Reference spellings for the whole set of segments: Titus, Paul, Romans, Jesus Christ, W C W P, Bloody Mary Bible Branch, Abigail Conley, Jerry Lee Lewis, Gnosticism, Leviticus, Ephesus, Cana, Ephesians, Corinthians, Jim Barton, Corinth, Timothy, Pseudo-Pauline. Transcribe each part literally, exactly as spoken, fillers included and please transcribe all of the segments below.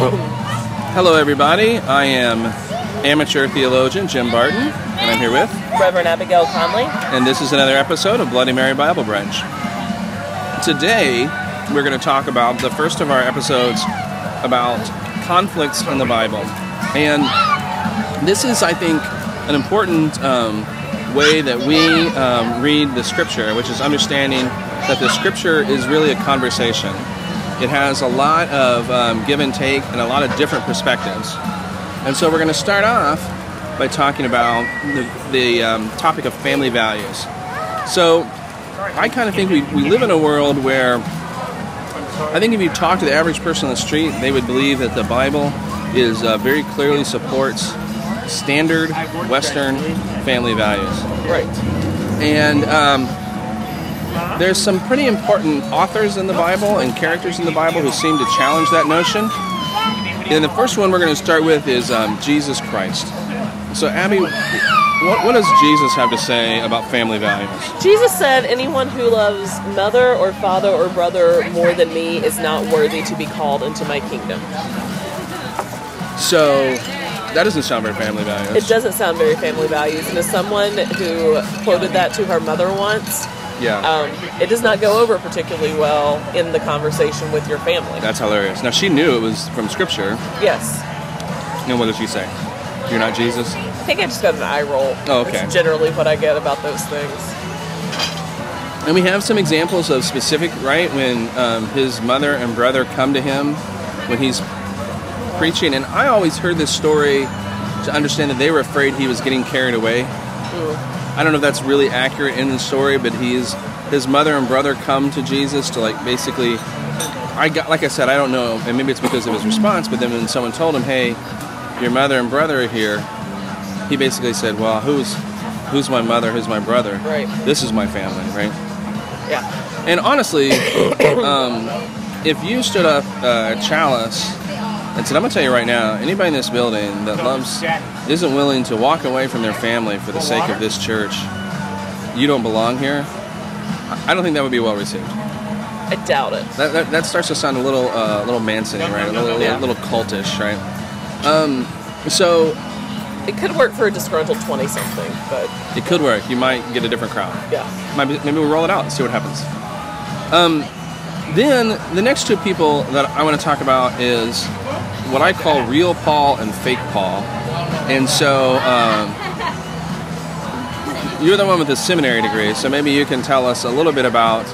Well, hello, everybody. I am amateur theologian Jim Barton, and I'm here with Reverend Abigail Conley. And this is another episode of Bloody Mary Bible Branch. Today, we're going to talk about the first of our episodes about conflicts in the Bible. And this is, I think, an important um, way that we um, read the Scripture, which is understanding that the Scripture is really a conversation. It has a lot of um, give and take and a lot of different perspectives. And so we're going to start off by talking about the, the um, topic of family values. So I kind of think we, we live in a world where I think if you talk to the average person on the street, they would believe that the Bible is uh, very clearly supports standard Western family values. Right. And um, there's some pretty important authors in the Bible and characters in the Bible who seem to challenge that notion. And the first one we're going to start with is um, Jesus Christ. So, Abby, what, what does Jesus have to say about family values? Jesus said, "Anyone who loves mother or father or brother more than me is not worthy to be called into my kingdom." So that doesn't sound very family values. It doesn't sound very family values. And as someone who quoted that to her mother once, Yeah. Um, it does not go over particularly well in the conversation with your family. That's hilarious. Now, she knew it was from Scripture. Yes. And what did she say? You're not Jesus? I think I just got an eye roll. Oh, okay. That's generally what I get about those things. And we have some examples of specific, right, when um, his mother and brother come to him when he's preaching. And I always heard this story to understand that they were afraid he was getting carried away. Mm. I don't know if that's really accurate in the story, but he's his mother and brother come to Jesus to like basically. I got like I said, I don't know, and maybe it's because of his response. But then when someone told him, "Hey, your mother and brother are here," he basically said, "Well, who's who's my mother? Who's my brother? Right. This is my family, right?" Yeah. And honestly, um, if you stood up a uh, chalice and said, "I'm gonna tell you right now, anybody in this building that loves isn't willing to walk away from their family for the sake of this church, you don't belong here," I don't think that would be well received. I doubt it. That, that, that starts to sound a little, uh, little Manson, right? A little, yeah. little cultish, right? Um, so it could work for a disgruntled twenty-something, but it could work. You might get a different crowd. Yeah. Maybe, maybe we'll roll it out and see what happens. Um, then the next two people that I want to talk about is what I call real Paul and fake Paul. And so, um, you're the one with the seminary degree, so maybe you can tell us a little bit about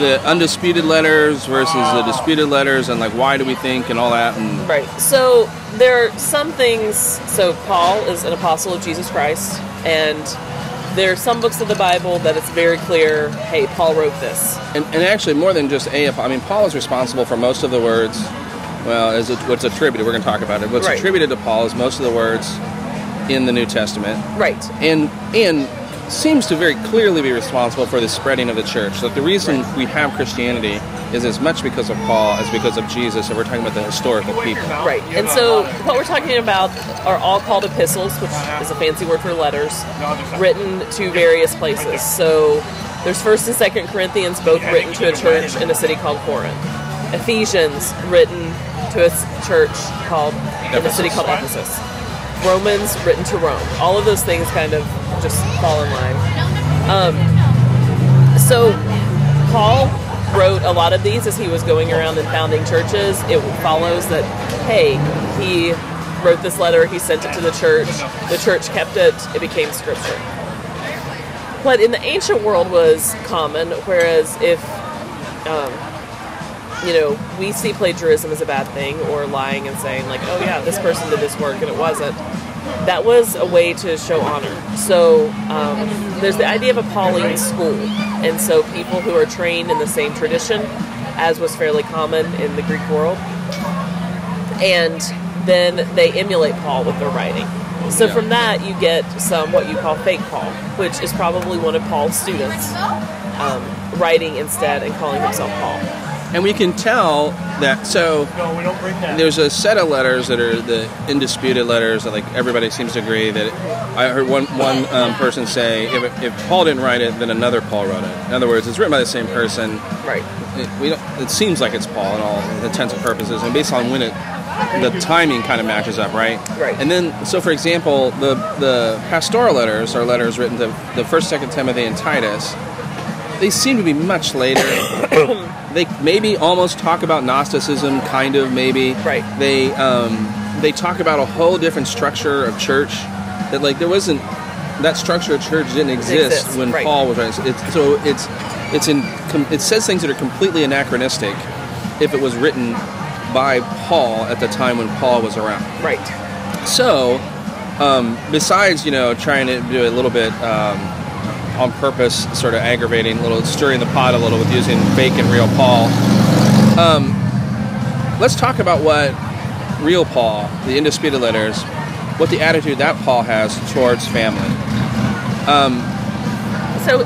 the undisputed letters versus the disputed letters and, like, why do we think and all that. And right. So there are some things. So Paul is an apostle of Jesus Christ, and there are some books of the Bible that it's very clear, hey, Paul wrote this. And, and actually, more than just a, I mean, Paul is responsible for most of the words. Well, as it, what's attributed, we're going to talk about it. What's right. attributed to Paul is most of the words in the New Testament. Right. And and seems to very clearly be responsible for the spreading of the church. So the reason right. we have Christianity is as much because of Paul as because of Jesus, and we're talking about the historical people. Right. And so what we're talking about are all called epistles, which is a fancy word for letters, written to various places. So there's First and Second Corinthians, both written to a church in a city called Corinth. Ephesians, written to a church called, in a city called Ephesus. Romans, written to Rome. All of those things kind of just fall in line. Um, so Paul wrote a lot of these as he was going around and founding churches. It follows that, hey, he wrote this letter, he sent it to the church, the church kept it, it became scripture. What in the ancient world was common, whereas if... Um, you know, we see plagiarism as a bad thing, or lying and saying, like, oh, yeah, this person did this work and it wasn't. That was a way to show honor. So um, there's the idea of a Pauline school. And so people who are trained in the same tradition, as was fairly common in the Greek world, and then they emulate Paul with their writing. So from that, you get some what you call fake Paul, which is probably one of Paul's students um, writing instead and calling himself Paul. And we can tell that, so no, we don't bring that. There's a set of letters that are the indisputed letters that, like, everybody seems to agree that it, I heard one, one um, person say, if, if Paul didn't write it, then another Paul wrote it. In other words, it's written by the same person. Right. it, we don't, it seems like it's Paul in all intents and purposes, and based on when it, the timing kind of matches up, right? Right. And then, so for example, the the pastoral letters are letters written to the first, second Timothy, and Titus. They seem to be much later. They maybe almost talk about Gnosticism, kind of, maybe. Right. They um, they talk about a whole different structure of church that, like, there wasn't, that structure of church didn't exist, exists, when right. Paul was writing. It's, so it's it's in it says things that are completely anachronistic if it was written by Paul at the time when Paul was around. Right. So, um, besides, you know, trying to do a little bit. Um, on purpose, sort of aggravating, a little stirring the pot a little with using fake and real Paul. Um, let's talk about what real Paul, the Undisputed Letters, what the attitude that Paul has towards family. Um, so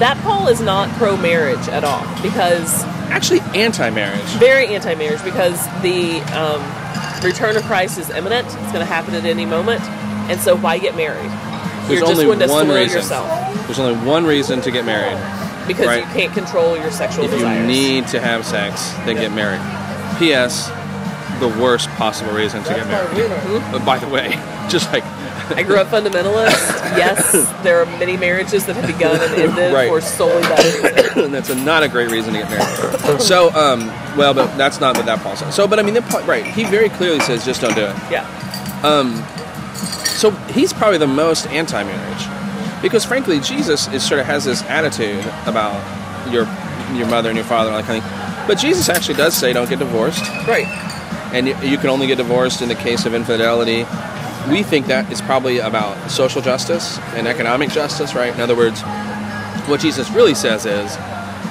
that Paul is not pro-marriage at all, because... Actually anti-marriage. Very anti-marriage, because the um, return of Christ is imminent. It's going to happen at any moment. And so why get married? There's You're only just going to one spoil reason. yourself. There's only one reason to get married. Because right? you can't control your sexual if desires. If you need to have sex, then yeah. get married. P S the worst possible reason to That's get married. Mm-hmm. But by the way, just like... I grew up fundamentalist. Yes, there are many marriages that have begun and ended right. for solely that reason. That's a, not a great reason to get married. So, um, well, but that's not what that Paul says. So, but I mean, the, right, he very clearly says just don't do it. Yeah. Um, so he's probably the most anti-marriage. Because frankly, Jesus is sort of has this attitude about your your mother and your father and all that kind of thing. But Jesus actually does say don't get divorced. Right. And you, you can only get divorced in the case of infidelity. We think that is probably about social justice and economic justice, right? In other words, what Jesus really says is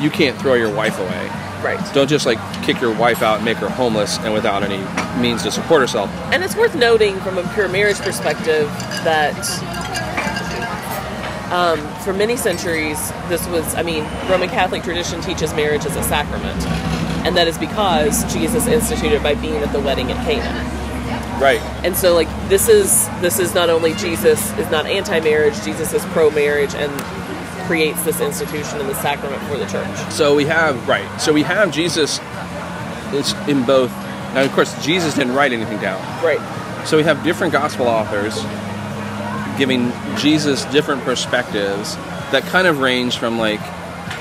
you can't throw your wife away. Right. Don't just like kick your wife out and make her homeless and without any means to support herself. And it's worth noting from a pure marriage perspective that... Um, for many centuries, this was, I mean, Roman Catholic tradition teaches marriage as a sacrament. And that is because Jesus instituted by being at the wedding at Cana. Right. And so, like, this is, this is not only Jesus is not anti-marriage, Jesus is pro-marriage and creates this institution and the sacrament for the church. So we have, right, so we have Jesus it's in both. Now, of course, Jesus didn't write anything down. Right. So we have different gospel authors giving Jesus different perspectives that kind of range from like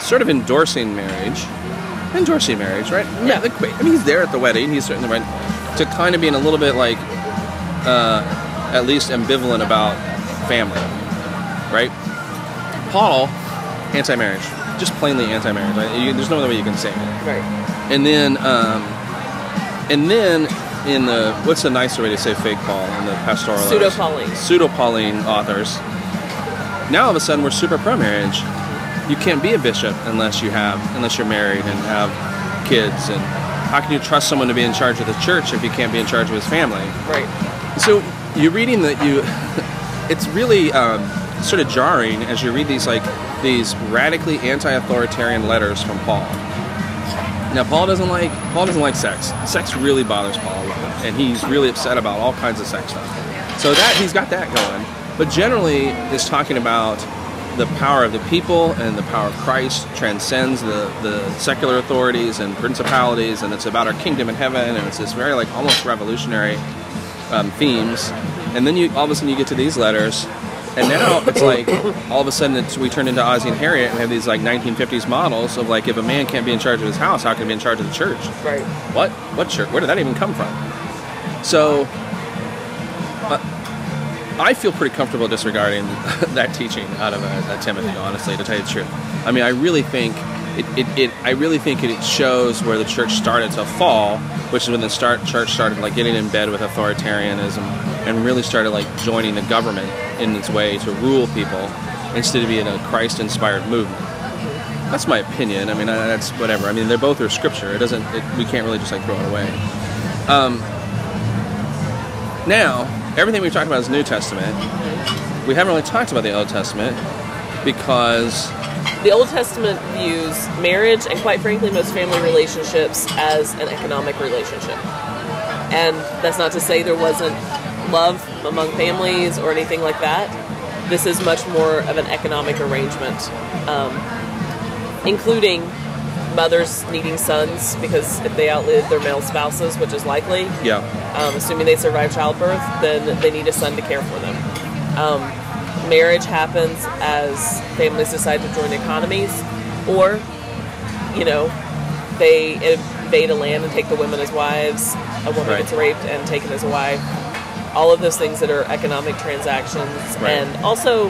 sort of endorsing marriage, endorsing marriage, right? Yeah. I mean, he's there at the wedding. He's certainly right to kind of being a little bit like, uh, at least ambivalent about family, right? Paul, anti-marriage, just plainly anti-marriage. Right? You, there's no other way you can say it. Right. And then, um, and then. In the, what's the nicer way to say fake Paul in the pastoral Pseudo-Pauline. Pseudo-Pauline authors. Now all of a sudden we're super pro-marriage. You can't be a bishop unless you have, unless you're married and have kids. And how can you trust someone to be in charge of the church if you can't be in charge of his family? Right. So you're reading that you, it's really um, sort of jarring as you read these like, these radically anti-authoritarian letters from Paul. Now Paul doesn't like Paul doesn't like sex. Sex really bothers Paul a lot, and he's really upset about all kinds of sex stuff. So that he's got that going, but generally is talking about the power of the people and the power of Christ transcends the, the secular authorities and principalities, and it's about our kingdom in heaven, and it's this very like almost revolutionary um, themes. And then you all of a sudden you get to these letters, and now it's like all of a sudden it's, we turn into Ozzie and Harriet and have these like nineteen fifties models of like if a man can't be in charge of his house, how can he be in charge of the church? Right. What? What church? Where did that even come from? So uh, I feel pretty comfortable disregarding that teaching out of uh, Timothy, honestly, to tell you the truth. I mean, I really think it. it, it I really think it, it shows where the church started to fall, which is when the start church started like getting in bed with authoritarianism and really started like joining the government in its way to rule people instead of being a Christ-inspired movement. That's my opinion. I mean, that's whatever. I mean, they're both are scripture. It doesn't. It, we can't really just like throw it away. Um, now, everything we've talked about is New Testament. We haven't really talked about the Old Testament because the Old Testament views marriage and, quite frankly, most family relationships as an economic relationship. And that's not to say there wasn't love among families or anything like that. This is much more of an economic arrangement, um, including mothers needing sons because if they outlive their male spouses, which is likely, yeah, um, assuming they survive childbirth, then they need a son to care for them. Um, marriage happens as families decide to join economies, or, you know, they invade a land and take the women as wives, a woman right. gets raped and taken as a wife, all of those things that are economic transactions, right. and also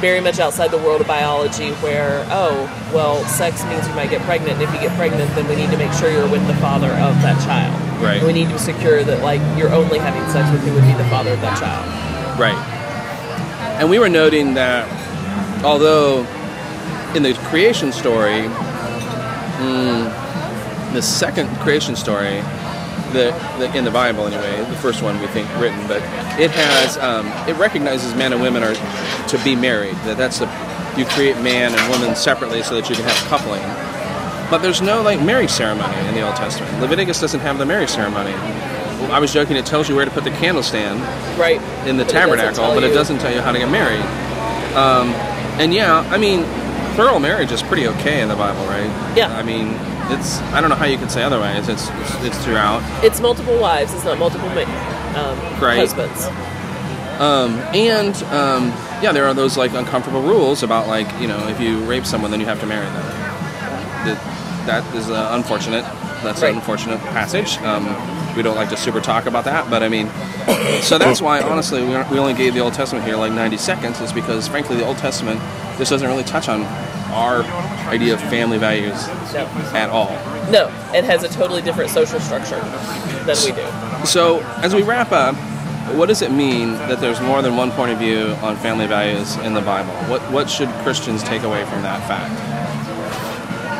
very much outside the world of biology where, oh, well, sex means you might get pregnant, and if you get pregnant, then we need to make sure you're with the father of that child. Right. And we need to secure that, like, you're only having sex with who would be the father of that child. Right. And we were noting that although in the creation story, mm, the second creation story, the, the in the Bible anyway, the first one we think written, but it has, um, it recognizes men and women are to be married, that that's the, you create man and woman separately so that you can have coupling. But there's no, like, marriage ceremony in the Old Testament. Leviticus doesn't have the marriage ceremony. I was joking, it tells you where to put the candle stand right. in the but tabernacle, it but it doesn't tell you how to get married. Um, and yeah, I mean, plural marriage is pretty okay in the Bible, right? Yeah. I mean, it's, I don't know how you could say otherwise. It's it's, it's throughout. It's multiple wives. It's not multiple um, right. husbands. Um, and, um, yeah, there are those, like, uncomfortable rules about, like, you know, if you rape someone, then you have to marry them. That, that is uh, unfortunate. That's right. an unfortunate passage. Um, we don't like to super talk about that, but I mean, so that's why, honestly, we, we only gave the Old Testament here like ninety seconds, is because, frankly, the Old Testament just doesn't really touch on our idea of family values no. at all. No, it has a totally different social structure than we do. So, as we wrap up, what does it mean that there's more than one point of view on family values in the Bible? What, what should Christians take away from that fact?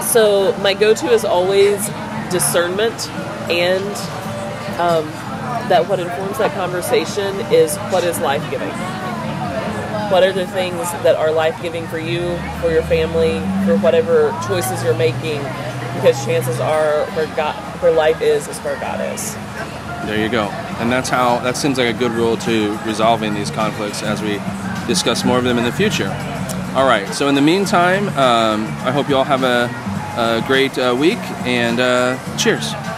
So, my go-to is always discernment, and um, that what informs that conversation is what is life-giving. What are the things that are life-giving for you, for your family, for whatever choices you're making, because chances are where, God, where life is is where God is. There you go. And that's how, that seems like a good rule to resolving these conflicts as we discuss more of them in the future. All right, so in the meantime, um, I hope you all have a A great uh, week, and uh, cheers.